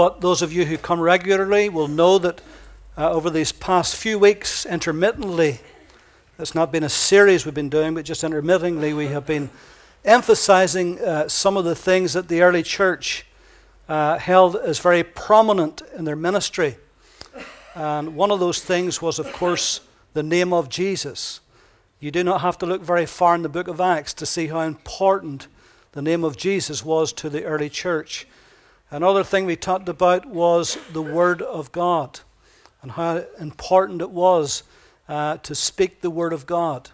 But those of you who come regularly will know that over these past few weeks, intermittently, it's not been a series we've been doing, but just intermittently we have been emphasizing some of the things that the early church held as very prominent in their ministry. And one of those things was, of course, the name of Jesus. You do not have to look very far in the book of Acts to see how important the name of Jesus was to the early church. Another thing we talked about was the Word of God and how important it was to speak the Word of God.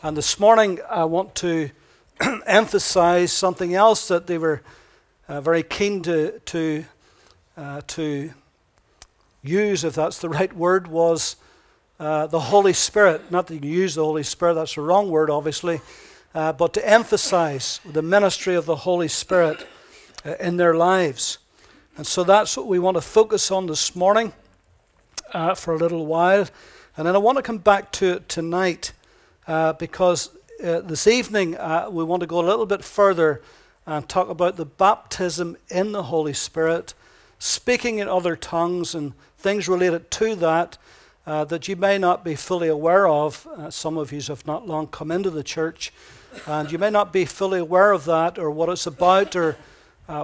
And this morning I want to emphasize something else that they were very keen to use, if that's the right word, was the Holy Spirit. Not to use the Holy Spirit, that's the wrong word, obviously, but to emphasize the ministry of the Holy Spirit in their lives. And so that's what we want to focus on this morning for a little while. And then I want to come back to it tonight because this evening we want to go a little bit further and talk about the baptism in the Holy Spirit, speaking in other tongues and things related to that that you may not be fully aware of. Some of you have not long come into the church and you may not be fully aware of that or what it's about or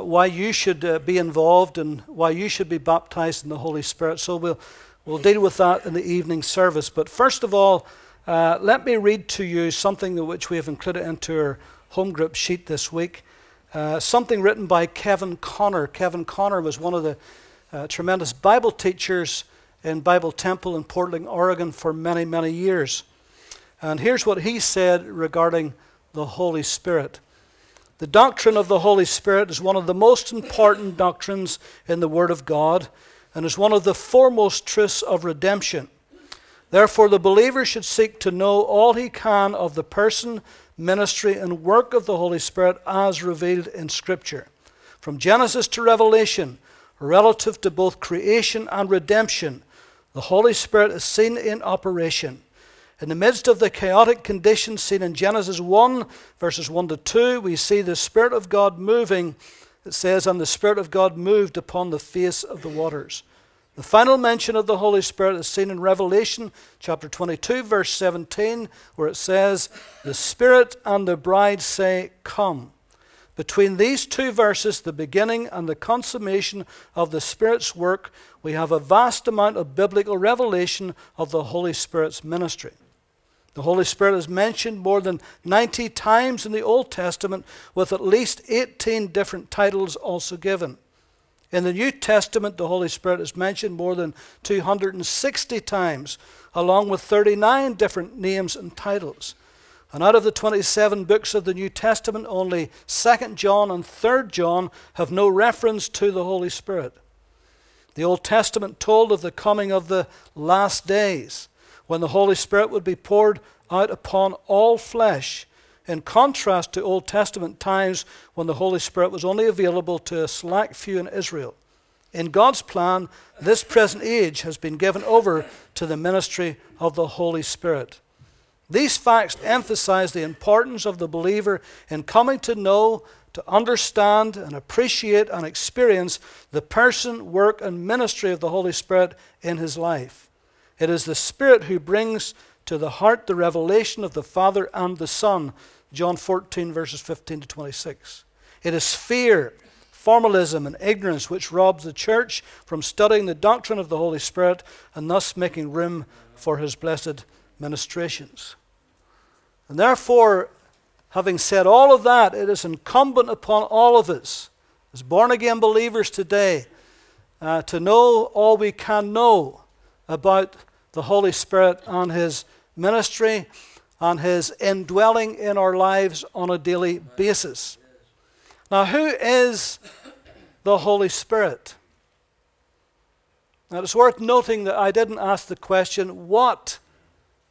why you should be involved and why you should be baptized in the Holy Spirit. So we'll deal with that in the evening service. But first of all, let me read to you something which we have included into our home group sheet this week. Something written by Kevin Connor. Kevin Connor was one of the tremendous Bible teachers in Bible Temple in Portland, Oregon for many, many years. And here's what he said regarding the Holy Spirit. The doctrine of the Holy Spirit is one of the most important doctrines in the Word of God and is one of the foremost truths of redemption. Therefore, the believer should seek to know all he can of the person, ministry, and work of the Holy Spirit as revealed in Scripture. From Genesis to Revelation, relative to both creation and redemption, the Holy Spirit is seen in operation. In the midst of the chaotic conditions seen in Genesis 1, verses 1 to 2, we see the Spirit of God moving. It says, and the Spirit of God moved upon the face of the waters. The final mention of the Holy Spirit is seen in Revelation chapter 22, verse 17, where it says, the Spirit and the bride say, come. Between these two verses, the beginning and the consummation of the Spirit's work, we have a vast amount of biblical revelation of the Holy Spirit's ministry. The Holy Spirit is mentioned more than 90 times in the Old Testament, with at least 18 different titles also given. In the New Testament, the Holy Spirit is mentioned more than 260 times, along with 39 different names and titles. And out of the 27 books of the New Testament, only 2 John and 3 John have no reference to the Holy Spirit. The Old Testament told of the coming of the last days, when the Holy Spirit would be poured out upon all flesh, in contrast to Old Testament times when the Holy Spirit was only available to a select few in Israel. In God's plan, this present age has been given over to the ministry of the Holy Spirit. These facts emphasize the importance of the believer in coming to know, to understand, and appreciate and experience the person, work, and ministry of the Holy Spirit in his life. It is the Spirit who brings to the heart the revelation of the Father and the Son, John 14, verses 15 to 26. It is fear, formalism, and ignorance which robs the church from studying the doctrine of the Holy Spirit and thus making room for his blessed ministrations. And therefore, having said all of that, it is incumbent upon all of us, as born-again believers today, to know all we can know about the Holy Spirit and his ministry and his indwelling in our lives on a daily basis. Now, who is the Holy Spirit? Now, it's worth noting that I didn't ask the question, what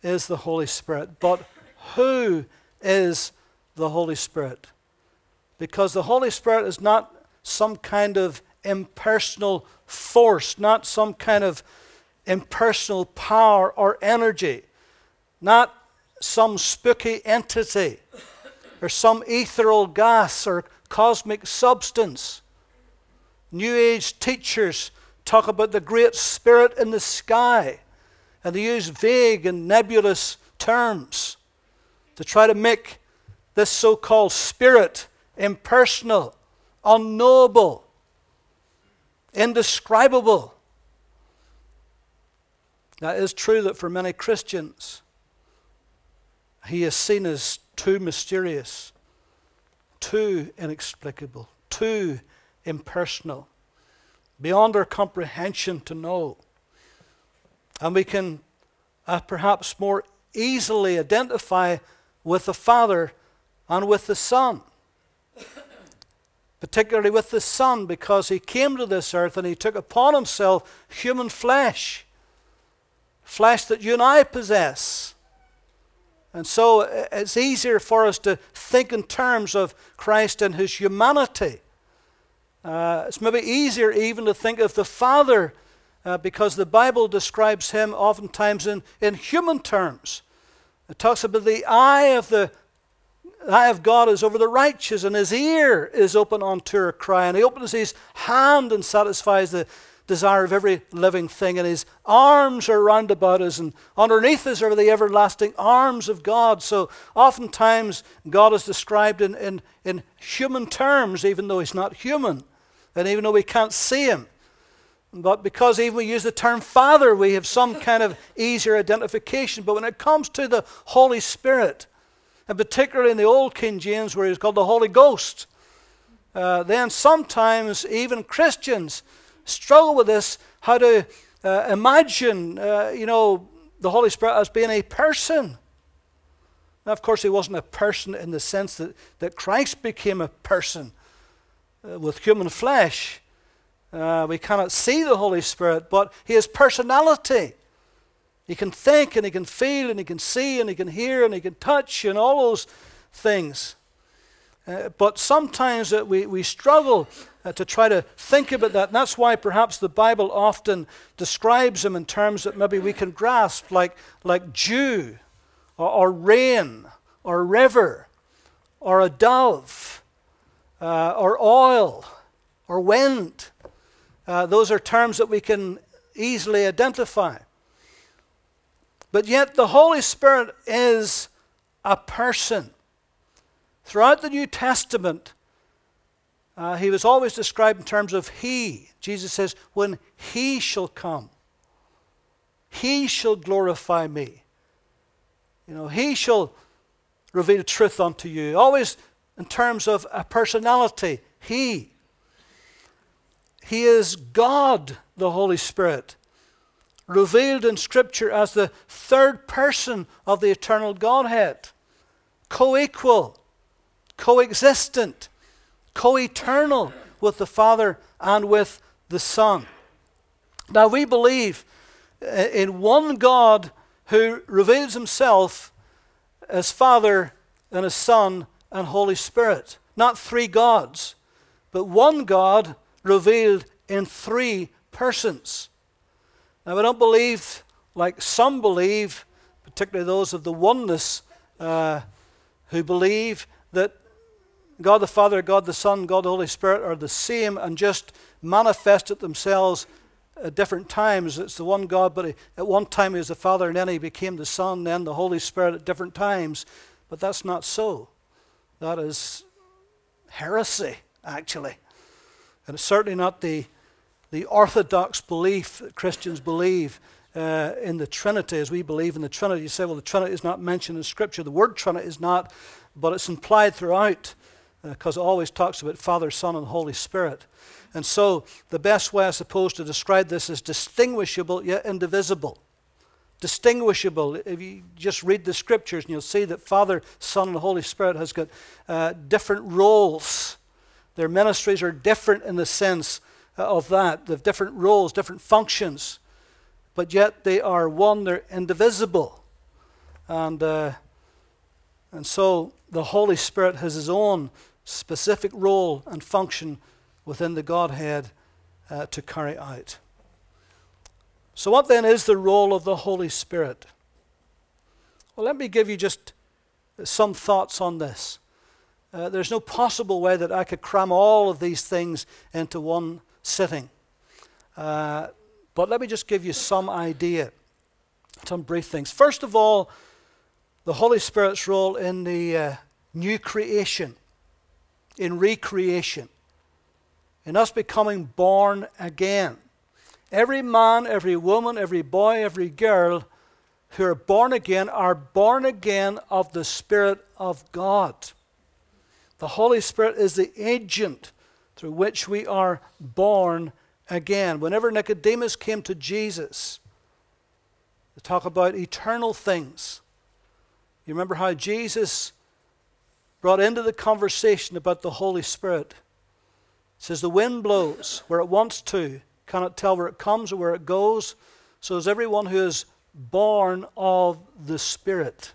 is the Holy Spirit, but who is the Holy Spirit? Because the Holy Spirit is not some kind of impersonal force, not some kind of impersonal power or energy, not some spooky entity or some ethereal gas or cosmic substance. New Age teachers talk about the great spirit in the sky, and they use vague and nebulous terms to try to make this so-called spirit impersonal, unknowable, indescribable. Now, it is true that for many Christians, he is seen as too mysterious, too inexplicable, too impersonal, beyond our comprehension to know. And we can perhaps more easily identify with the Father and with the Son, particularly with the Son, because he came to this earth and he took upon himself human flesh, flesh that you and I possess. And so it's easier for us to think in terms of Christ and his humanity. It's maybe easier even to think of the Father, because the Bible describes him oftentimes in human terms. It talks about the eye of God is over the righteous, and his ear is open unto her cry, and he opens his hand and satisfies the desire of every living thing, and his arms are round about us, and underneath us are the everlasting arms of God. So oftentimes God is described in human terms, even though he's not human, and even though we can't see him. But because even we use the term Father, we have some kind of easier identification. But when it comes to the Holy Spirit, and particularly in the old King James where he's called the Holy Ghost, then sometimes even Christians struggle with this, how to imagine, the Holy Spirit as being a person. Now, of course, he wasn't a person in the sense that Christ became a person with human flesh. We cannot see the Holy Spirit, but he has personality. He can think, and he can feel, and he can see, and he can hear, and he can touch, and all those things. But sometimes we struggle to try to think about that. And that's why perhaps the Bible often describes him in terms that maybe we can grasp, like dew, or rain, or river, or a dove, or oil, or wind. Those are terms that we can easily identify. But yet the Holy Spirit is a person. Throughout the New Testament, he was always described in terms of he. Jesus says, when he shall come, he shall glorify me. He shall reveal truth unto you. Always in terms of a personality, he. He is God, the Holy Spirit, revealed in Scripture as the third person of the eternal Godhead, co-equal, co-existent, co-eternal with the Father and with the Son. Now, we believe in one God who reveals himself as Father and as Son and Holy Spirit. Not three gods, but one God revealed in three persons. Now, we don't believe, like some believe, particularly those of the oneness who believe that God the Father, God the Son, God the Holy Spirit are the same and just manifested themselves at different times. It's the one God, but at one time he was the Father, and then he became the Son, then the Holy Spirit at different times. But that's not so. That is heresy, actually. And it's certainly not the orthodox belief that Christians believe in the Trinity, as we believe in the Trinity. You say, well, the Trinity is not mentioned in Scripture. The word Trinity is not, but it's implied throughout, because it always talks about Father, Son, and Holy Spirit. And so the best way, I suppose, to describe this is distinguishable yet indivisible. Distinguishable. If you just read the Scriptures, and you'll see that Father, Son, and Holy Spirit has got different roles. Their ministries are different in the sense of that. They have different roles, different functions, but yet they are one, they're indivisible. And so the Holy Spirit has his own specific role and function within the Godhead to carry out. So what then is the role of the Holy Spirit? Well, let me give you just some thoughts on this. There's no possible way that I could cram all of these things into one sitting. But let me just give you some idea, some brief things. First of all, the Holy Spirit's role in the new creation, in recreation, in us becoming born again. Every man, every woman, every boy, every girl who are born again of the Spirit of God. The Holy Spirit is the agent through which we are born again. Whenever Nicodemus came to Jesus, they talk about eternal things. You remember how Jesus brought into the conversation about the Holy Spirit. It says, the wind blows where it wants to, cannot tell where it comes or where it goes. So is everyone who is born of the Spirit.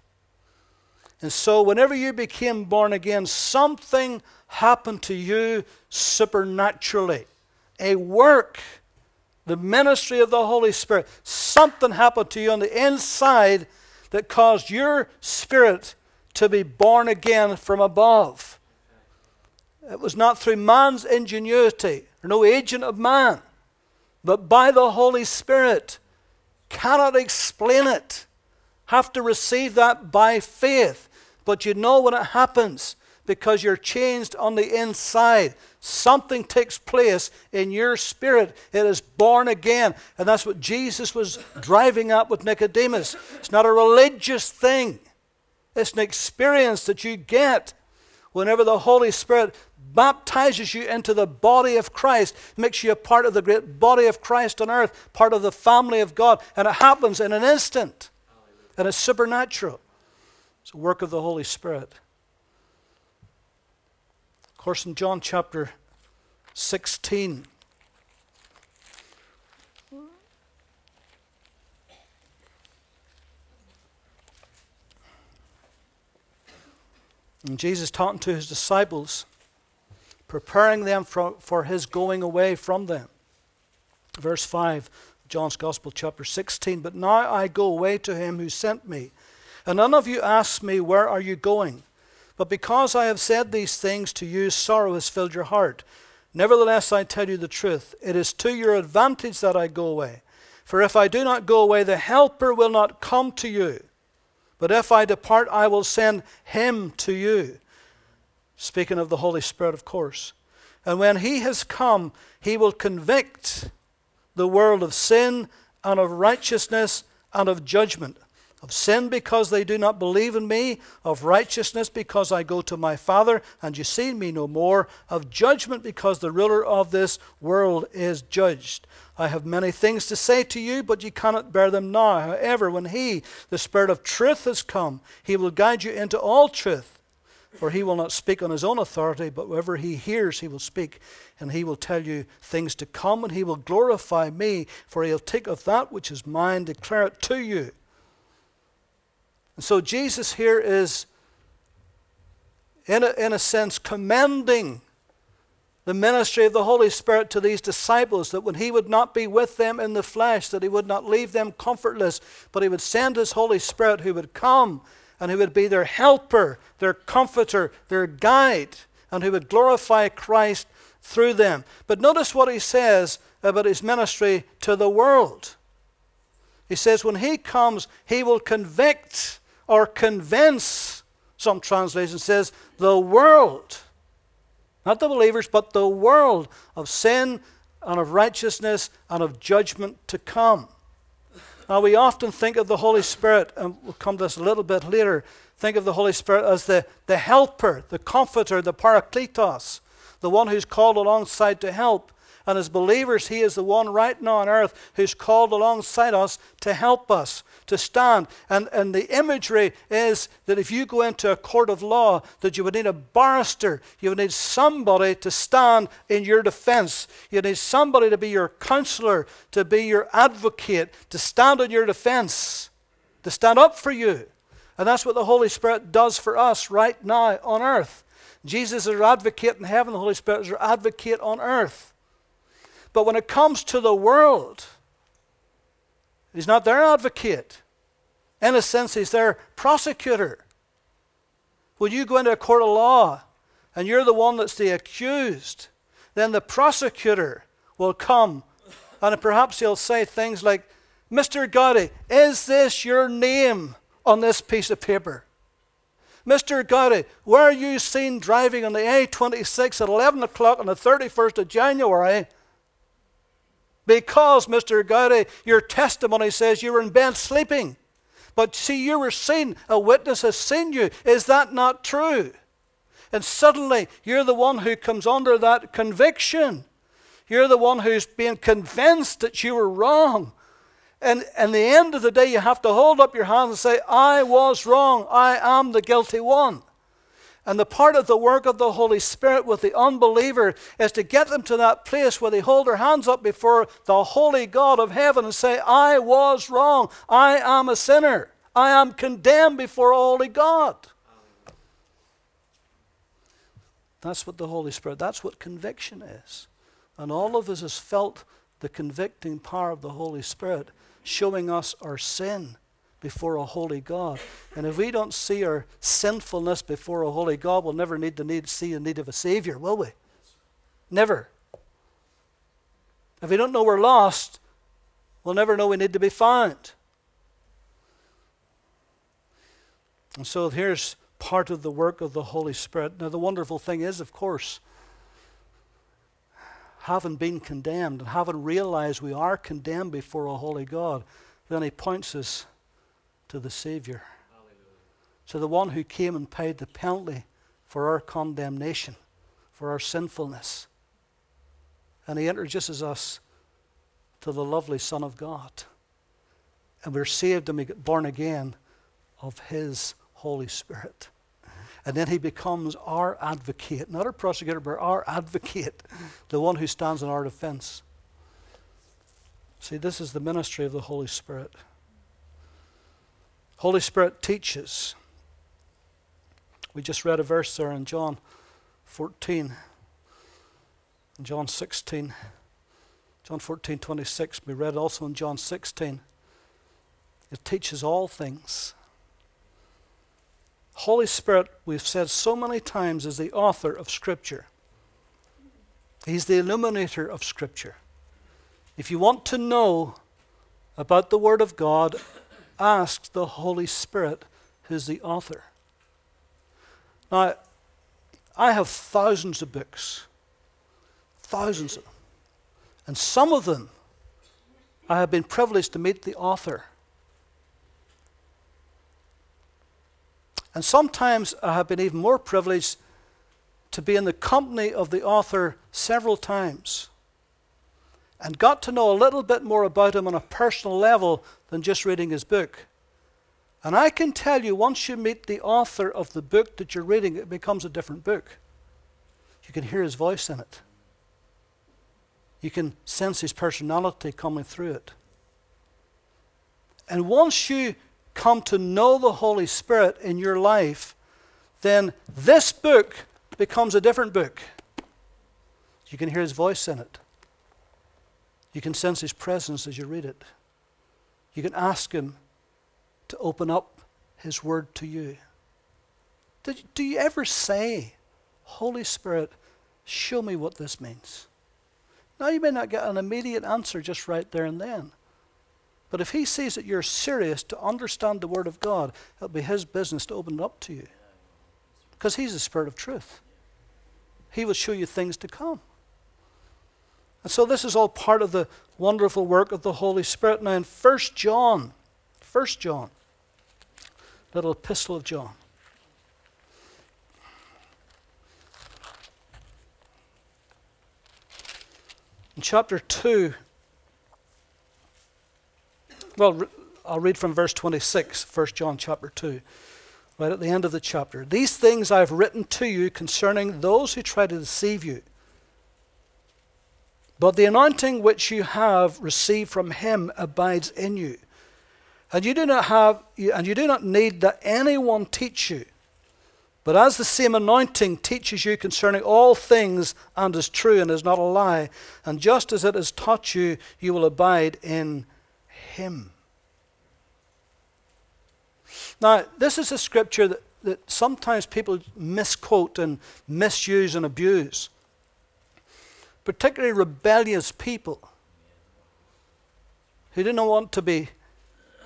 And so whenever you became born again, something happened to you supernaturally. A work, the ministry of the Holy Spirit. Something happened to you on the inside that caused your spirit to be born again from above. It was not through man's ingenuity, or no agent of man, but by the Holy Spirit. Cannot explain it. Have to receive that by faith. But you know when it happens, because you're changed on the inside. Something takes place in your spirit. It is born again. And that's what Jesus was driving at with Nicodemus. It's not a religious thing. It's an experience that you get whenever the Holy Spirit baptizes you into the body of Christ, makes you a part of the great body of Christ on earth, part of the family of God. And it happens in an instant. And it's supernatural. It's a work of the Holy Spirit. Of course, in John chapter 16, and Jesus talking to his disciples, preparing them for his going away from them. Verse 5, John's Gospel, chapter 16, but now I go away to him who sent me, and none of you asks me, where are you going? But because I have said these things to you, sorrow has filled your heart. Nevertheless, I tell you the truth. It is to your advantage that I go away. For if I do not go away, the Helper will not come to you. But if I depart, I will send him to you. Speaking of the Holy Spirit, of course. And when he has come, he will convict the world of sin and of righteousness and of judgment. Of sin because they do not believe in me, of righteousness because I go to my Father and you see me no more, of judgment because the ruler of this world is judged. I have many things to say to you, but you cannot bear them now. However, when he, the Spirit of truth, has come, he will guide you into all truth. For he will not speak on his own authority, but wherever he hears, he will speak, and he will tell you things to come, and he will glorify me, for he'll take of that which is mine, declare it to you. And so Jesus here is, in a sense, commending the ministry of the Holy Spirit to these disciples, that when he would not be with them in the flesh, that he would not leave them comfortless, but he would send his Holy Spirit who would come and who would be their helper, their comforter, their guide, and who would glorify Christ through them. But notice what he says about his ministry to the world. He says when he comes, he will convict or convince, some translation says, the world, not the believers, but the world of sin and of righteousness and of judgment to come. Now we often think of the Holy Spirit, and we'll come to this a little bit later, think of the Holy Spirit as the helper, the comforter, the parakletos, the one who's called alongside to help. And as believers, he is the one right now on earth who's called alongside us to help us, to stand. And the imagery is that if you go into a court of law, that you would need a barrister. You would need somebody to stand in your defense. You need somebody to be your counselor, to be your advocate, to stand on your defense, to stand up for you. And that's what the Holy Spirit does for us right now on earth. Jesus is our advocate in heaven. The Holy Spirit is our advocate on earth. But when it comes to the world, he's not their advocate. In a sense, he's their prosecutor. When you go into a court of law and you're the one that's the accused, then the prosecutor will come. And perhaps he'll say things like, Mr. Gotti, is this your name on this piece of paper? Mr. Gotti, were you seen driving on the A26 at 11 o'clock on the 31st of January? Because, Mr. Gotti, your testimony says you were in bed sleeping. But see, you were seen, a witness has seen you. Is that not true? And suddenly, you're the one who comes under that conviction. You're the one who's being convinced that you were wrong. And at the end of the day, you have to hold up your hands and say, I was wrong. I am the guilty one. And the part of the work of the Holy Spirit with the unbeliever is to get them to that place where they hold their hands up before the holy God of heaven and say, I was wrong. I am a sinner. I am condemned before a holy God. That's what the Holy Spirit, that's what conviction is. And all of us has felt the convicting power of the Holy Spirit showing us our sin before a holy God. And if we don't see our sinfulness before a holy God, we'll never need to see the need of a Savior, will we? Never. If we don't know we're lost, we'll never know we need to be found. And so here's part of the work of the Holy Spirit. Now, the wonderful thing is, of course, having been condemned and having realized we are condemned before a holy God, then he points us to the Savior. Hallelujah. So the one who came and paid the penalty for our condemnation, for our sinfulness. And he introduces us to the lovely Son of God. And we're saved and we get born again of his Holy Spirit. And then he becomes our advocate, not our prosecutor, but our advocate, the one who stands in our defense. See, this is the ministry of the Holy Spirit. Holy Spirit teaches. We just read a verse there in John 14, in John 16, John 14, 26. We read also in John 16. It teaches all things. Holy Spirit, we've said so many times, is the author of Scripture. He's the illuminator of Scripture. If you want to know about the Word of God, ask the Holy Spirit, who's the author. Now, I have thousands of books. Thousands of them. And some of them, I have been privileged to meet the author. And sometimes I have been even more privileged to be in the company of the author several times and got to know a little bit more about him on a personal level than just reading his book. And I can tell you, once you meet the author of the book that you're reading, it becomes a different book. You can hear his voice in it. You can sense his personality coming through it. And once you come to know the Holy Spirit in your life, then this book becomes a different book. You can hear his voice in it. You can sense his presence as you read it. You can ask him to open up his word to you. Do you ever say, Holy Spirit, show me what this means? Now, you may not get an immediate answer just right there and then. But if he sees that you're serious to understand the Word of God, it'll be his business to open it up to you. Because he's the Spirit of truth. He will show you things to come. And so this is all part of the wonderful work of the Holy Spirit. Now in 1 John, little epistle of John. In chapter 2, well, I'll read from verse 26, 1 John chapter 2, right at the end of the chapter. These things I've written to you concerning those who try to deceive you. But the anointing which you have received from him abides in you. And you do not need that anyone teach you. But as the same anointing teaches you concerning all things and is true and is not a lie, and just as it has taught you, you will abide in him. Now, this is a scripture that sometimes people misquote and misuse and abuse. particularly rebellious people who didn't want to be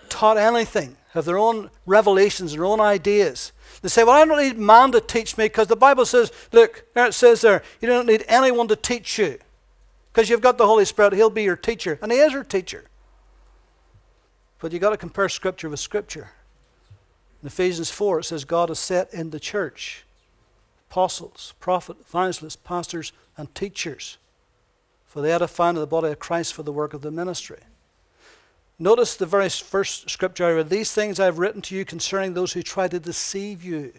taught anything, have their own revelations, their own ideas. They say, well, I don't need man to teach me, because the Bible says, look, there it says there, you don't need anyone to teach you, because you've got the Holy Spirit. He'll be your teacher. And he is your teacher. But you've got to compare Scripture with Scripture. In Ephesians 4, it says God has set in the church apostles, prophets, evangelists, pastors, and teachers for the edifying of the body of Christ, for the work of the ministry. Notice the very first scripture I read. These things I have written to you concerning those who try to deceive you.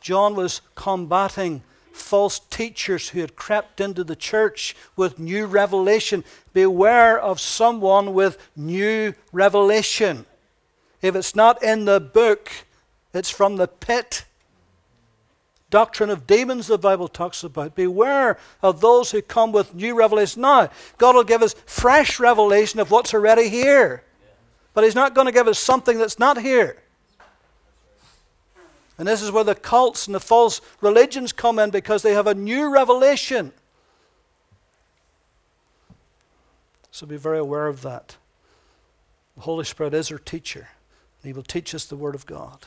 John was combating false teachers who had crept into the church with new revelation. Beware of someone with new revelation. If it's not in the book, it's from the pit. Doctrine of demons, the Bible talks about. Beware of those who come with new revelation. Now, God will give us fresh revelation of what's already here. But he's not going to give us something that's not here. And this is where the cults and the false religions come in, because they have a new revelation. So be very aware of that. The Holy Spirit is our teacher, and he will teach us the Word of God.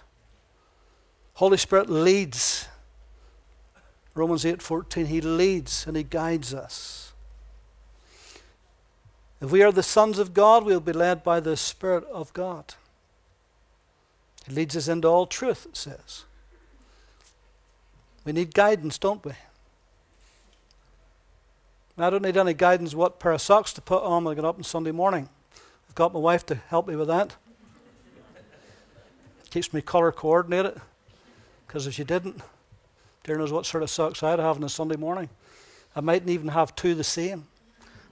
Holy Spirit leads. Romans 8:14, he leads and he guides us. If we are the sons of God, we'll be led by the Spirit of God. He leads us into all truth, it says. We need guidance, don't we? I don't need any guidance what pair of socks to put on when I get up on Sunday morning. I've got my wife to help me with that. Keeps me color coordinated, because if she didn't, dear knows what sort of socks I'd have on a Sunday morning. I mightn't even have two the same.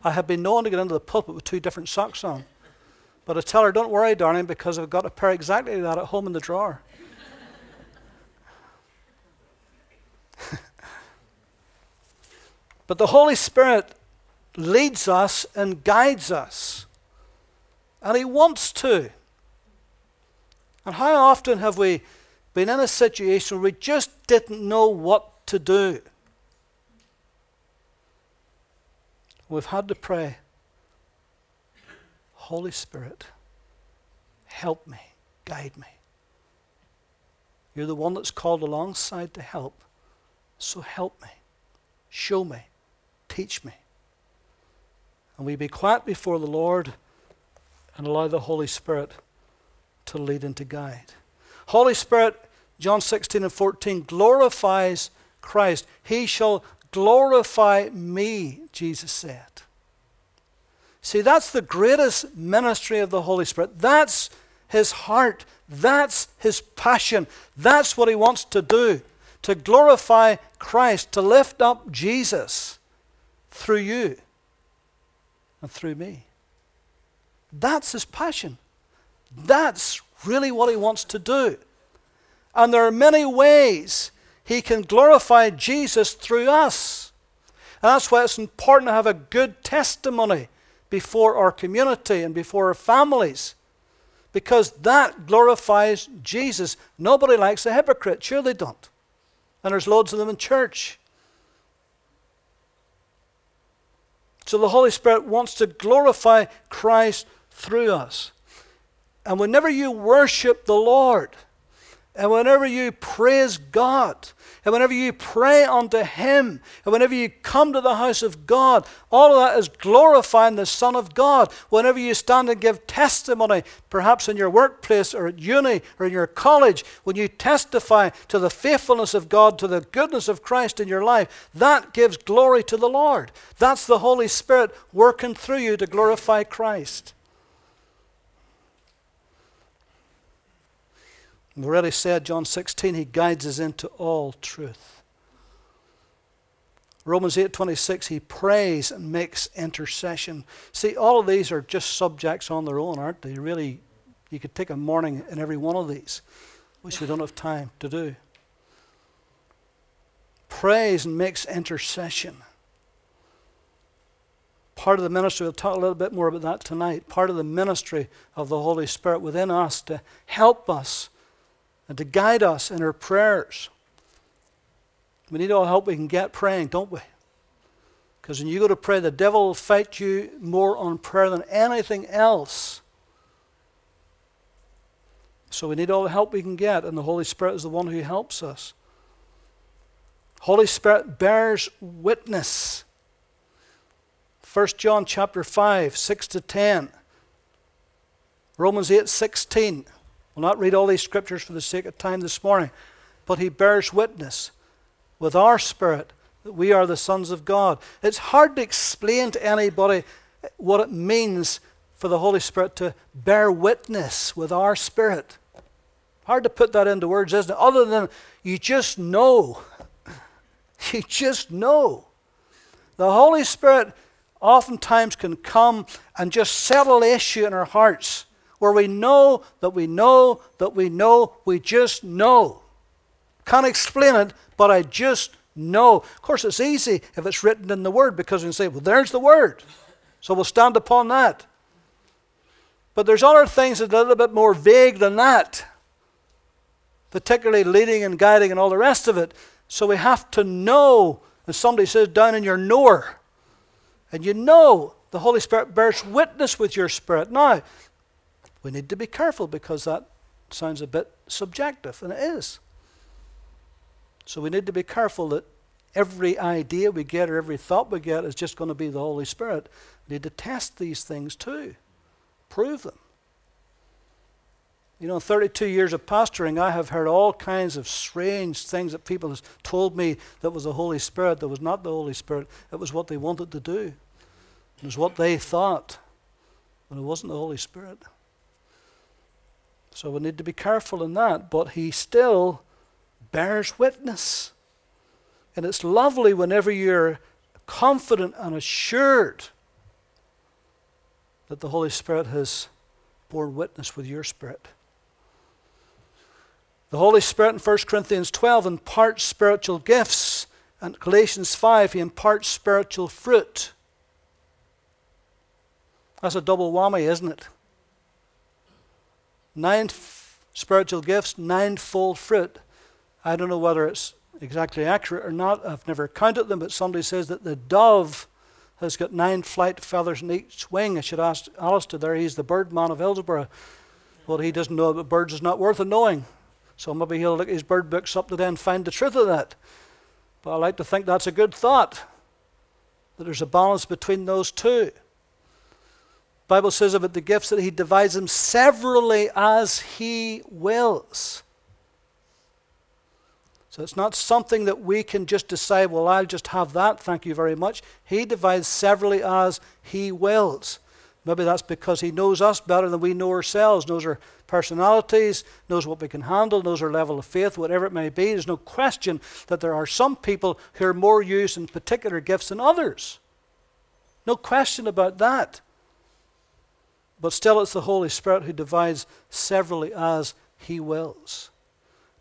I have been known to get into the pulpit with two different socks on. But I tell her, don't worry, darling, because I've got a pair exactly like that at home in the drawer. But the Holy Spirit leads us and guides us. And he wants to. And how often have we been in a situation where we just didn't know what to do? We've had to pray, Holy Spirit, help me, guide me. You're the one that's called alongside to help. So help me, show me, teach me. And we be quiet before the Lord and allow the Holy Spirit to lead and to guide. Holy Spirit, John 16:14, glorifies Christ. He shall glorify me, Jesus said. See, that's the greatest ministry of the Holy Spirit. That's his heart. That's his passion. That's what he wants to do, to glorify Christ, to lift up Jesus through you and through me. That's his passion. That's really what he wants to do. And there are many ways he can glorify Jesus through us. And that's why it's important to have a good testimony before our community and before our families, because that glorifies Jesus. Nobody likes a hypocrite. Sure they don't. And there's loads of them in church. So the Holy Spirit wants to glorify Christ through us. And whenever you worship the Lord, and whenever you praise God, and whenever you pray unto him, and whenever you come to the house of God, all of that is glorifying the Son of God. Whenever you stand and give testimony, perhaps in your workplace or at uni or in your college, when you testify to the faithfulness of God, to the goodness of Christ in your life, that gives glory to the Lord. That's the Holy Spirit working through you to glorify Christ. We already said, John 16, he guides us into all truth. Romans 8:26, he prays and makes intercession. See, all of these are just subjects on their own, aren't they? Really, you could take a morning in every one of these, which we don't have time to do. Prays and makes intercession. Part of the ministry, we'll talk a little bit more about that tonight, part of the ministry of the Holy Spirit within us to help us and to guide us in our prayers. We need all help we can get praying, don't we? Because when you go to pray, the devil will fight you more on prayer than anything else. So we need all the help we can get, and the Holy Spirit is the one who helps us. Holy Spirit bears witness. 1 John chapter 5, 6 to 10. Romans 8, 16. We'll not read all these scriptures for the sake of time this morning. But he bears witness with our spirit that we are the sons of God. It's hard to explain to anybody what it means for the Holy Spirit to bear witness with our spirit. Hard to put that into words, isn't it? Other than you just know. You just know. The Holy Spirit oftentimes can come and just settle the issue in our hearts where we know that we know that we know we just know. Can't explain it, but I just know. Of course, it's easy if it's written in the Word because we can say, well, there's the Word. So we'll stand upon that. But there's other things that are a little bit more vague than that, particularly leading and guiding and all the rest of it. So we have to know, as somebody says, down in your knower. And you know the Holy Spirit bears witness with your spirit. Now, we need to be careful because that sounds a bit subjective, and it is. So we need to be careful that every idea we get or every thought we get is just going to be the Holy Spirit. We need to test these things too. Prove them. You know, in 32 years of pastoring, I have heard all kinds of strange things that people have told me that was the Holy Spirit, that was not the Holy Spirit. It was what they wanted to do. It was what they thought. But it wasn't the Holy Spirit. So we need to be careful in that. But he still bears witness. And it's lovely whenever you're confident and assured that the Holy Spirit has borne witness with your spirit. The Holy Spirit in 1 Corinthians 12 imparts spiritual gifts, and Galatians 5 he imparts spiritual fruit. That's a double whammy, isn't it? 9 spiritual gifts, 9-fold fruit. I don't know whether it's exactly accurate or not. I've never counted them, but somebody says that the dove has got 9 flight feathers in each wing. I should ask Alistair there. He's the bird man of Hillsborough. Well, he doesn't know that birds is not worth a knowing. So maybe he'll look his bird books up today and find the truth of that. But I like to think that's a good thought, that there's a balance between those two. The Bible says about the gifts that he divides them severally as he wills. So it's not something that we can just decide, well, I'll just have that, thank you very much. He divides severally as he wills. Maybe that's because he knows us better than we know ourselves, knows our personalities, knows what we can handle, knows our level of faith, whatever it may be. There's no question that there are some people who are more used in particular gifts than others. No question about that. But still, it's the Holy Spirit who divides severally as he wills.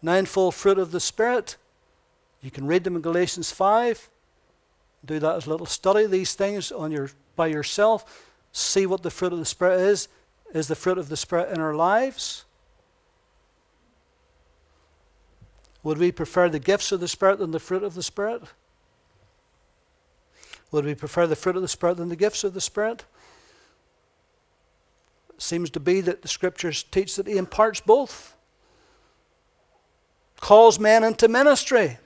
9-fold fruit of the Spirit. You can read them in Galatians 5. Do that as a little study, these things by yourself. See what the fruit of the Spirit is. Is the fruit of the Spirit in our lives? Would we prefer the gifts of the Spirit than the fruit of the Spirit? Would we prefer the fruit of the Spirit than the gifts of the Spirit? It seems to be that the Scriptures teach that he imparts both. Calls men into ministry.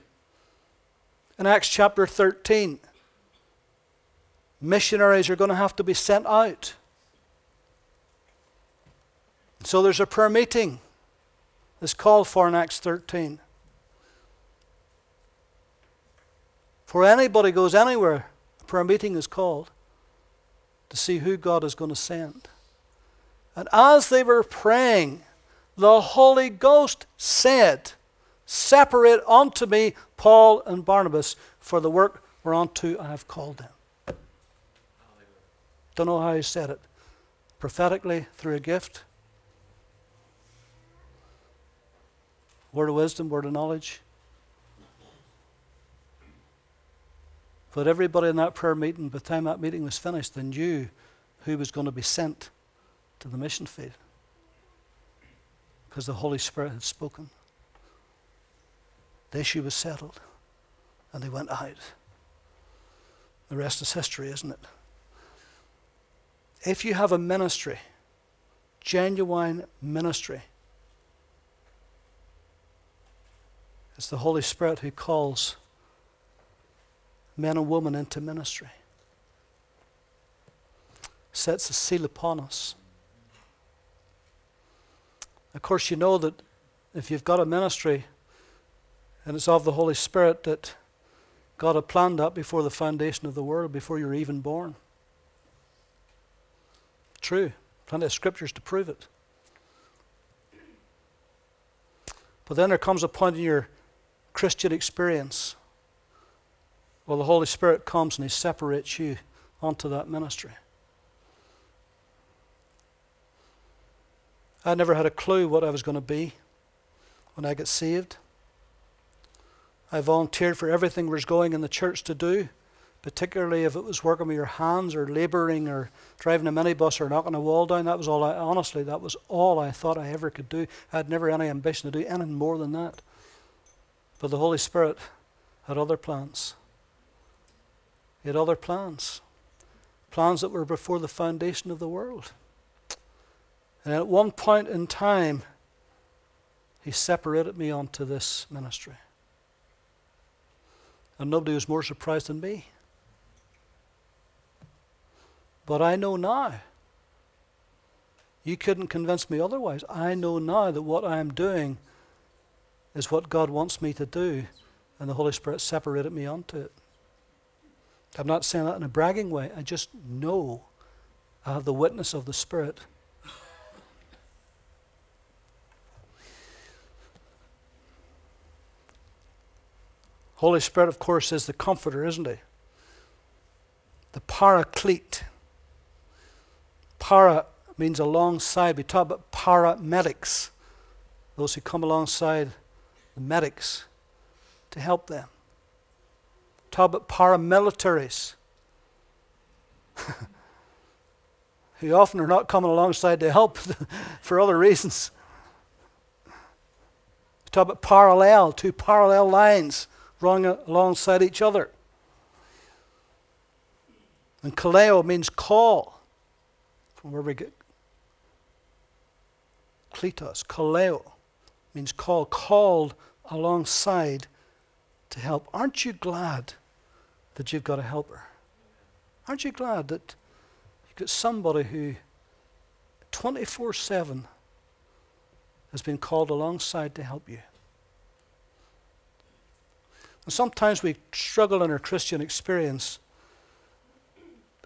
In Acts chapter 13, missionaries are going to have to be sent out. So there's a prayer meeting that's called for in Acts 13. Before anybody goes anywhere, a prayer meeting is called to see who God is going to send. And as they were praying, the Holy Ghost said, "Separate unto me Paul and Barnabas for the work whereunto I have called them." Don't know how he said it. Prophetically, through a gift. Word of wisdom, word of knowledge. But everybody in that prayer meeting, by the time that meeting was finished, they knew who was going to be sent to the mission field. Because the Holy Spirit had spoken. The issue was settled, and they went out. The rest is history, isn't it? If you have a ministry, genuine ministry, it's the Holy Spirit who calls men and women into ministry. Sets a seal upon us. Of course, you know that if you've got a ministry and it's of the Holy Spirit, that God had planned that before the foundation of the world, before you were even born. True. Plenty of scriptures to prove it. But then there comes a point in your Christian experience where the Holy Spirit comes and He separates you onto that ministry. I never had a clue what I was going to be when I got saved. I volunteered for everything there was going in the church to do, particularly if it was working with your hands or labouring or driving a minibus or knocking a wall down. That was all I, honestly, that was all I thought I ever could do. I had never any ambition to do anything more than that. But the Holy Spirit had other plans. He had other plans. Plans that were before the foundation of the world. And at one point in time, He separated me onto this ministry. And nobody was more surprised than me. But I know now. You couldn't convince me otherwise. I know now that what I'm doing is what God wants me to do, and the Holy Spirit separated me onto it. I'm not saying that in a bragging way. I just know I have the witness of the Spirit. Holy Spirit, of course, is the comforter, isn't He? The paraclete. Para means alongside. We talk about paramedics, those who come alongside the medics to help them. Talk about paramilitaries, who often are not coming alongside to help for other reasons. Talk about parallel, two parallel lines running alongside each other. And kaleo means call, from where we get kletos. Kaleo means call, called alongside to help. Aren't you glad that you've got a helper? Aren't you glad that you've got somebody who 24/7 has been called alongside to help you? And sometimes we struggle in our Christian experience.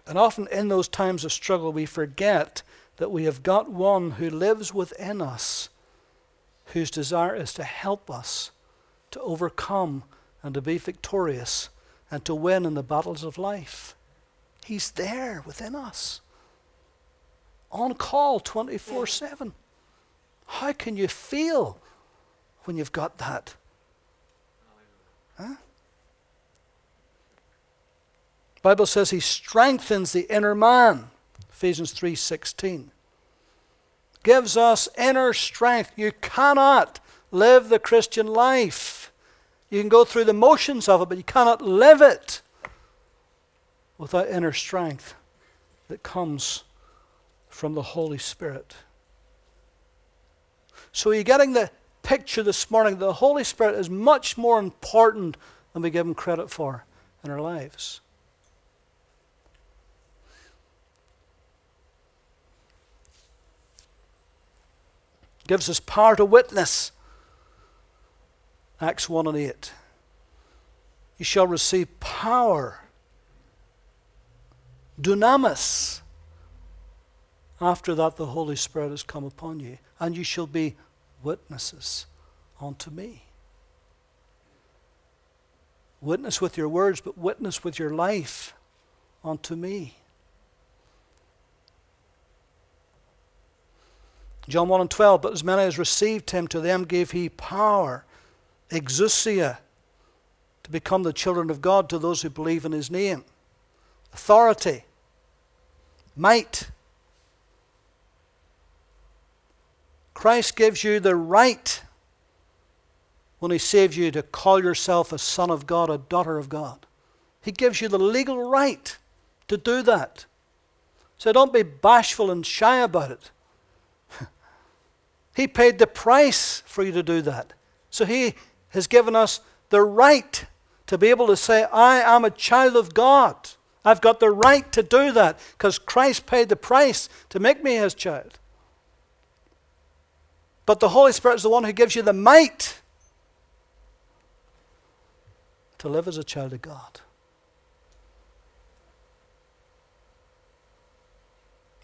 And often in those times of struggle, we forget that we have got one who lives within us, whose desire is to help us to overcome and to be victorious and to win in the battles of life. He's there within us, on call 24/7. How can you feel when you've got that? Huh? The Bible says He strengthens the inner man, Ephesians 3:16. Gives us inner strength. You cannot live the Christian life. You can go through the motions of it, but you cannot live it without inner strength that comes from the Holy Spirit. So you're getting the picture this morning. The Holy Spirit is much more important than we give Him credit for in our lives. Gives us power to witness. Acts 1:8. You shall receive power, dunamis. After that, the Holy Spirit has come upon you, and you shall be witnesses unto me. Witness with your words, but witness with your life unto me. John 1:12, but as many as received Him, to them gave He power, exousia, to become the children of God, to those who believe in His name. Authority, might. Christ gives you the right, when He saves you, to call yourself a son of God, a daughter of God. He gives you the legal right to do that. So don't be bashful and shy about it. He paid the price for you to do that. So he has given us the right to be able to say, I am a child of God. I've got the right to do that because Christ paid the price to make me his child. But the Holy Spirit is the one who gives you the might to live as a child of God.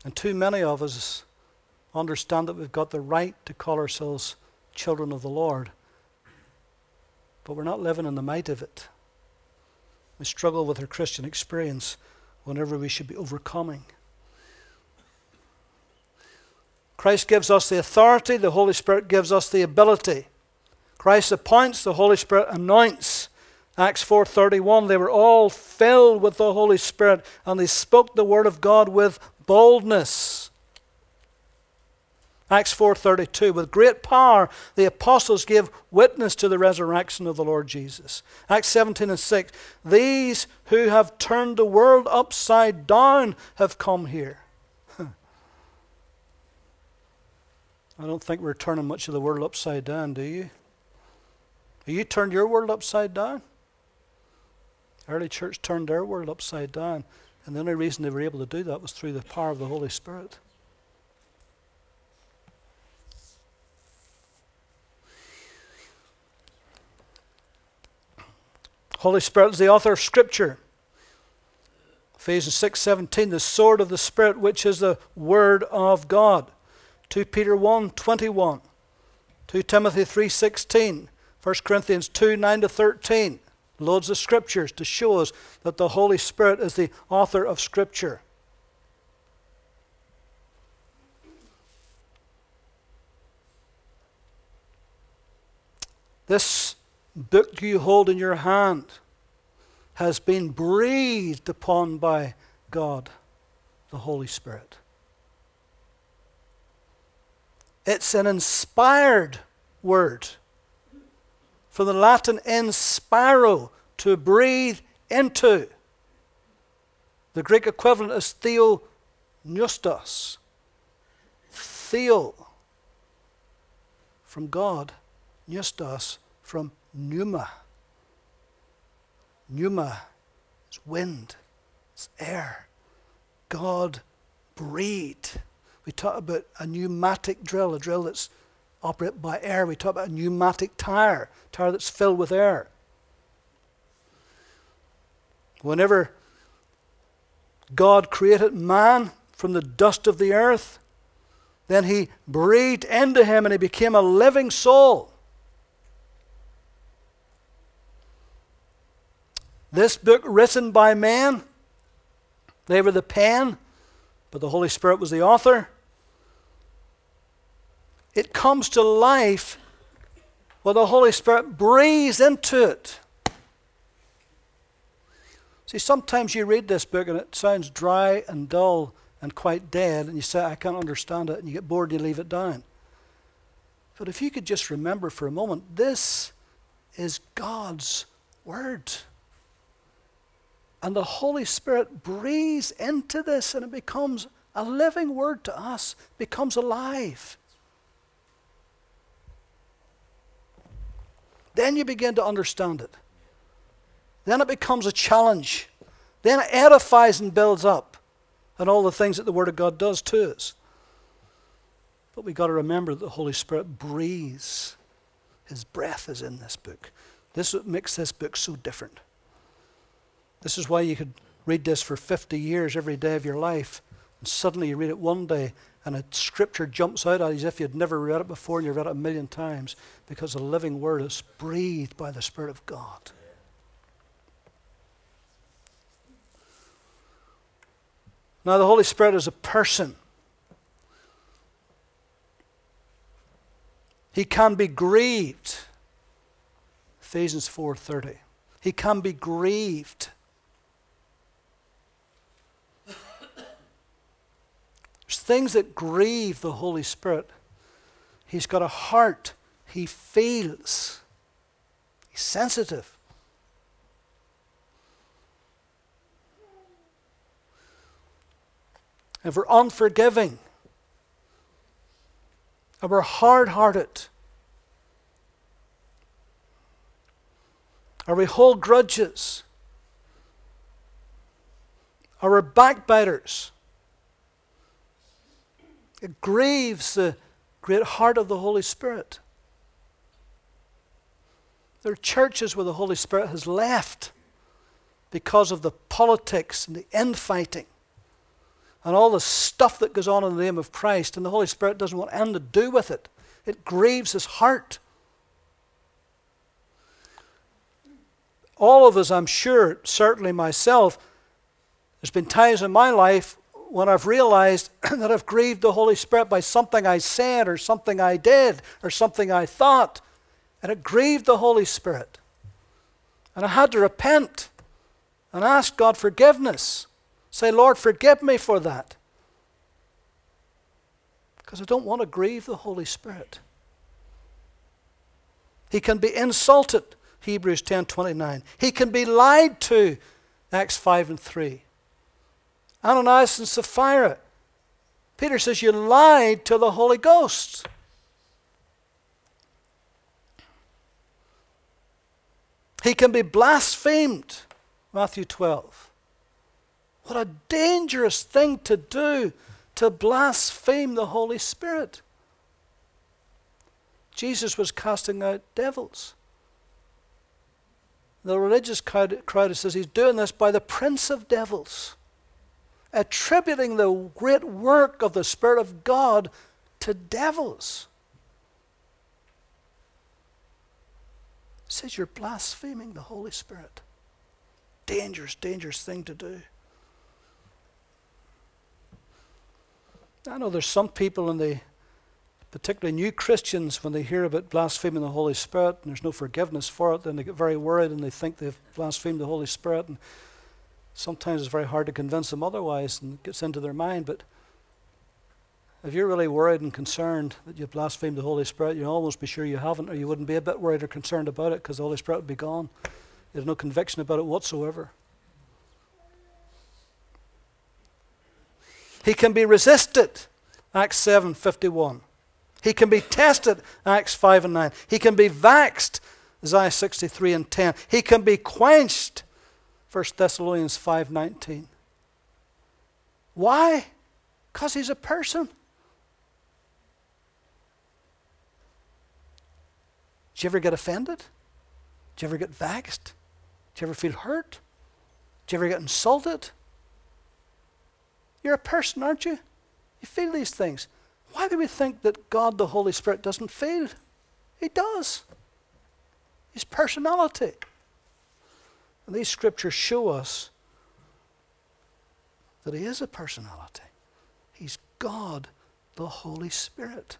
And too many of us understand that we've got the right to call ourselves children of the Lord, but we're not living in the might of it. We struggle with our Christian experience whenever we should be overcoming. Christ gives us the authority, the Holy Spirit gives us the ability. Christ appoints, the Holy Spirit anoints. Acts 4:31, they were all filled with the Holy Spirit and they spoke the word of God with boldness. Acts 4:32, with great power the apostles gave witness to the resurrection of the Lord Jesus. Acts 17:6, these who have turned the world upside down have come here. I don't think we're turning much of the world upside down, do you? Have you turned your world upside down? Early church turned their world upside down, and the only reason they were able to do that was through the power of the Holy Spirit. Holy Spirit is the author of Scripture. Ephesians 6:17, the sword of the Spirit, which is the Word of God. 2 Peter 1:21, 2 Timothy 3:16, 1 Corinthians 2:9-13. Loads of Scriptures to show us that the Holy Spirit is the author of Scripture. This book you hold in your hand has been breathed upon by God, the Holy Spirit. It's an inspired word. From the Latin inspiro, to breathe into. The Greek equivalent is theopneustos. Theo, from God, neustos, from pneuma. Pneuma is wind, it's air. God breathed. We talk about a pneumatic drill, a drill that's operated by air. We talk about a pneumatic tire, a tire that's filled with air. Whenever God created man from the dust of the earth, then he breathed into him and he became a living soul. This book written by man, they were the pen, but the Holy Spirit was the author. It comes to life when the Holy Spirit breathes into it. See, sometimes you read this book and it sounds dry and dull and quite dead, and you say, I can't understand it, and you get bored and you leave it down. But if you could just remember for a moment, this is God's Word. And the Holy Spirit breathes into this and it becomes a living word to us, becomes alive. Then you begin to understand it. Then it becomes a challenge. Then it edifies and builds up and all the things that the Word of God does to us. But we've got to remember that the Holy Spirit breathes. His breath is in this book. This is what makes this book so different. This is why you could read this for 50 years every day of your life, and suddenly you read it one day, and a scripture jumps out as if you'd never read it before, and you've read it a million times, because the living Word is breathed by the Spirit of God. Now, the Holy Spirit is a person. He can be grieved. Ephesians 4:30. He can be grieved. There's things that grieve the Holy Spirit. He's got a heart. He feels. He's sensitive. if we're unforgiving, if we're hard-hearted, or we hold grudges, or we're backbiters, it grieves the great heart of the Holy Spirit. There are churches where the Holy Spirit has left because of the politics and the infighting and all the stuff that goes on in the name of Christ, and the Holy Spirit doesn't want anything to do with it. It grieves his heart. All of us, I'm sure, certainly myself, there's been times in my life when I've realized that I've grieved the Holy Spirit by something I said or something I did or something I thought, and it grieved the Holy Spirit. And I had to repent and ask God forgiveness. Say, Lord, forgive me for that, because I don't want to grieve the Holy Spirit. He can be insulted, Hebrews 10:29. He can be lied to, Acts 5:3. Ananias and Sapphira, Peter says, you lied to the Holy Ghost. He can be blasphemed, Matthew 12. What a dangerous thing to do, to blaspheme the Holy Spirit. Jesus was casting out devils. The religious crowd says he's doing this by the prince of devils, attributing the great work of the Spirit of God to devils. It says you're blaspheming the Holy Spirit. Dangerous, dangerous thing to do. I know there's some people, particularly new Christians, when they hear about blaspheming the Holy Spirit and there's no forgiveness for it, then they get very worried and they think they've blasphemed the Holy Spirit, and sometimes it's very hard to convince them otherwise, and it gets into their mind. But if you're really worried and concerned that you've blasphemed the Holy Spirit, you'll almost be sure you haven't, or you wouldn't be a bit worried or concerned about it, because the Holy Spirit would be gone. There's no conviction about it whatsoever. He can be resisted, Acts 7:51. He can be tested, Acts 5:9. He can be vexed, Isaiah 63:10. He can be quenched, 1 Thessalonians 5:19. Why? Because he's a person. Did you ever get offended? Did you ever get vexed? Did you ever feel hurt? Did you ever get insulted? You're a person, aren't you? You feel these things. Why do we think that God, the Holy Spirit, doesn't feel? He does. His personality. And these scriptures show us that he is a personality. He's God, the Holy Spirit.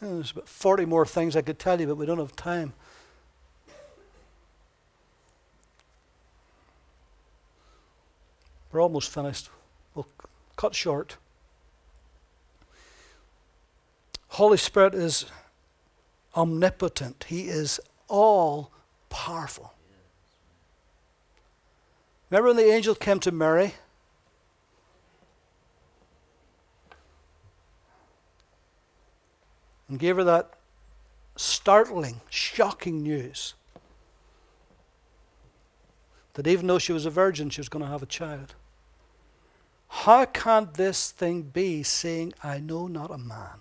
There's about 40 more things I could tell you, but we don't have time. We're almost finished. We'll cut short. Holy Spirit is omnipotent. He is all-powerful. Remember when the angel came to Mary? And gave her that startling, shocking news that even though she was a virgin, she was going to have a child. How can this thing be, saying, I know not a man?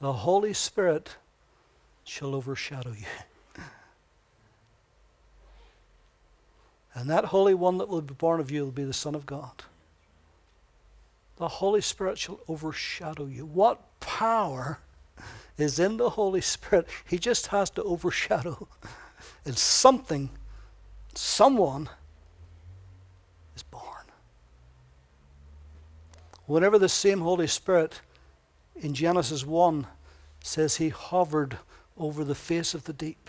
The Holy Spirit shall overshadow you. And that Holy One that will be born of you will be the Son of God. The Holy Spirit shall overshadow you. What power is in the Holy Spirit? He just has to overshadow. And something, someone is born. Whenever the same Holy Spirit in Genesis 1 says he hovered over the face of the deep,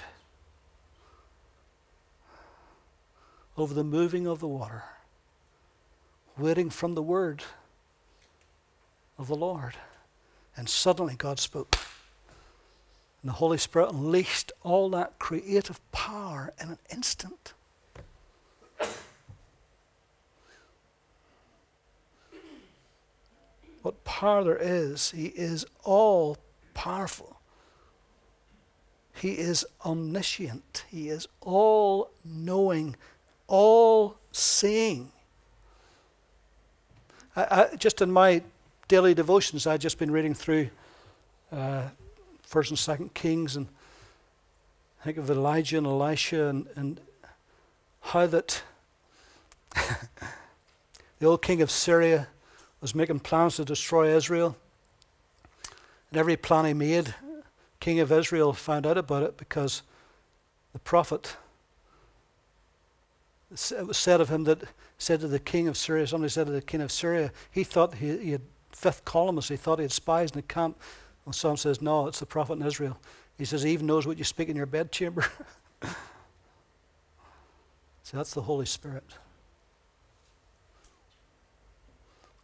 over the moving of the water, waiting from the word of the Lord. And suddenly God spoke. And the Holy Spirit unleashed all that creative power in an instant. What power there is, He is all powerful. He is omniscient. He is all knowing, all seeing. I just in my daily devotions, I've just been reading through 1st and 2nd Kings, and I think of Elijah and Elisha, and how that the old king of Syria was making plans to destroy Israel. And every plan he made, king of Israel found out about it because the prophet, it was said of him that said to the king of Syria, somebody said to the king of Syria, he thought he had fifth columnists, he thought he had spies in the camp. And Psalm says, no, it's the prophet in Israel. He says, he even knows what you speak in your bedchamber. So that's the Holy Spirit.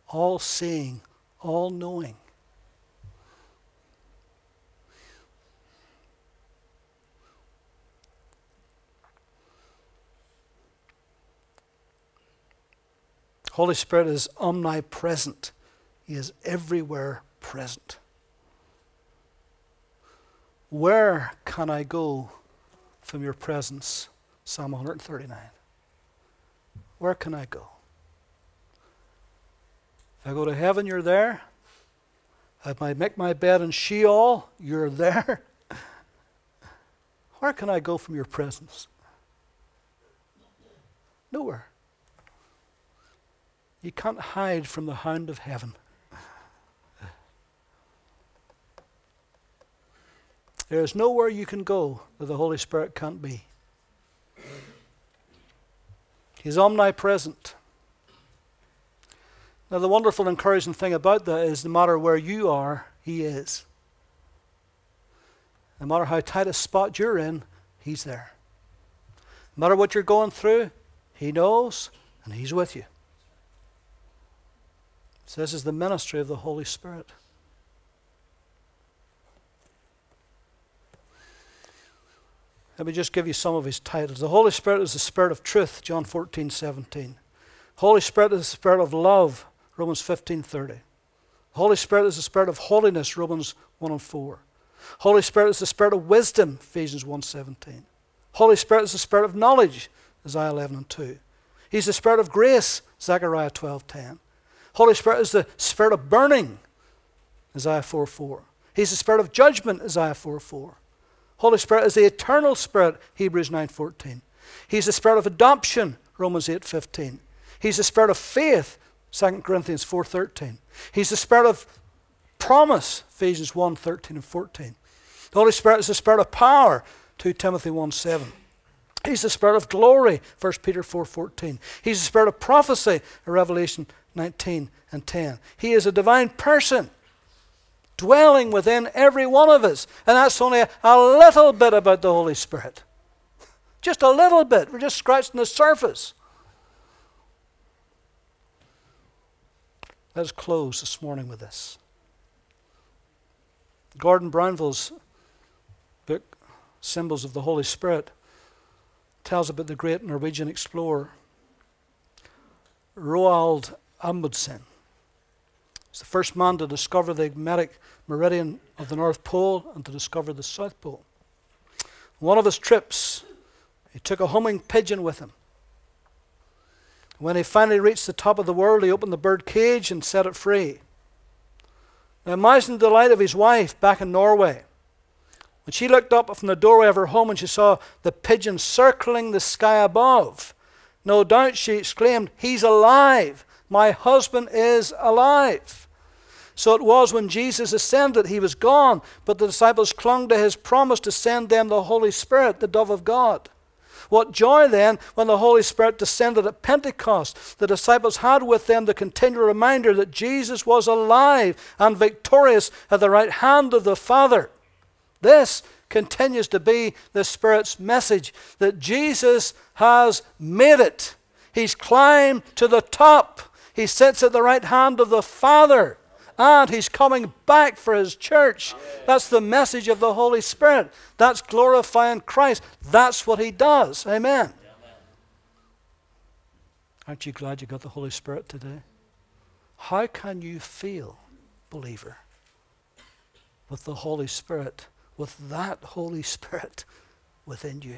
All seeing, all knowing. Holy Spirit is omnipresent. He is everywhere present. Where can I go from your presence? Psalm 139. Where can I go? If I go to heaven, you're there. If I make my bed in Sheol, you're there. Where can I go from your presence? Nowhere. You can't hide from the hound of heaven. There is nowhere you can go that the Holy Spirit can't be. He's omnipresent. Now, the wonderful, encouraging thing about that is no matter where you are, He is. No matter how tight a spot you're in, He's there. No matter what you're going through, He knows and He's with you. So this is the ministry of the Holy Spirit. Let me just give you some of His titles. The Holy Spirit is the Spirit of truth, John 14:17. Holy Spirit is the Spirit of love, Romans 15:30. Holy Spirit is the Spirit of holiness, Romans 1:4. Holy Spirit is the Spirit of wisdom, Ephesians 1:17. Holy Spirit is the Spirit of knowledge, Isaiah 11:2. He's the Spirit of grace, Zechariah 12:10. Holy Spirit is the Spirit of burning, Isaiah 4:4. He's the Spirit of judgment, Isaiah 4:4. Holy Spirit is the eternal Spirit, Hebrews 9:14. He's the Spirit of adoption, Romans 8:15. He's the Spirit of faith, 2 Corinthians 4:13. He's the Spirit of promise, Ephesians 1:13 and 14. The Holy Spirit is the Spirit of power, 2 Timothy 1:7. He's the Spirit of glory, 1 Peter 4:14. He's the Spirit of prophecy, Revelation 19 and 10. He is a divine person dwelling within every one of us. And that's only a little bit about the Holy Spirit. Just a little bit. We're just scratching the surface. Let's close this morning with this. Gordon Brownville's book, Symbols of the Holy Spirit, tells about the great Norwegian explorer Roald Amundsen. He's the first man to discover the magnetic meridian of the North Pole and to discover the South Pole. One of his trips, he took a homing pigeon with him. When he finally reached the top of the world, he opened the bird cage and set it free. Now imagine the delight of his wife back in Norway when she looked up from the doorway of her home and she saw the pigeon circling the sky above. No doubt she exclaimed, "He's alive! My husband is alive." So it was when Jesus ascended, He was gone, but the disciples clung to His promise to send them the Holy Spirit, the dove of God. What joy then when the Holy Spirit descended at Pentecost. The disciples had with them the continual reminder that Jesus was alive and victorious at the right hand of the Father. This continues to be the Spirit's message, that Jesus has made it. He's climbed to the top. He sits at the right hand of the Father and he's coming back for his church. That's the message of the Holy Spirit. That's glorifying Christ. That's what he does. Amen. Aren't you glad you got the Holy Spirit today? How can you feel, believer, with the Holy Spirit, with that Holy Spirit within you,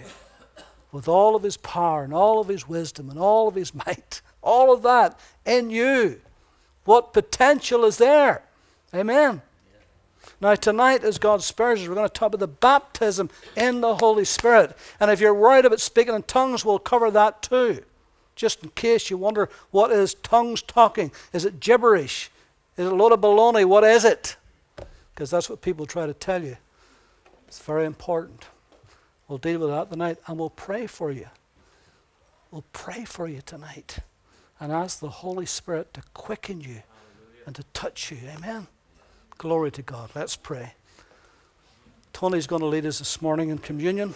with all of his power and all of his wisdom and all of his might, all of that in you? What potential is there? Amen. Yeah. Now tonight, as God's spurs, we're going to talk about the baptism in the Holy Spirit. And if you're worried about speaking in tongues, we'll cover that too. Just in case you wonder, what is tongues talking? Is it gibberish? Is it a load of baloney? What is it? Because that's what people try to tell you. It's very important. We'll deal with that tonight, and we'll pray for you. We'll pray for you tonight and ask the Holy Spirit to quicken you and to touch you. Amen? Glory to God. Let's pray. Tony's going to lead us this morning in communion.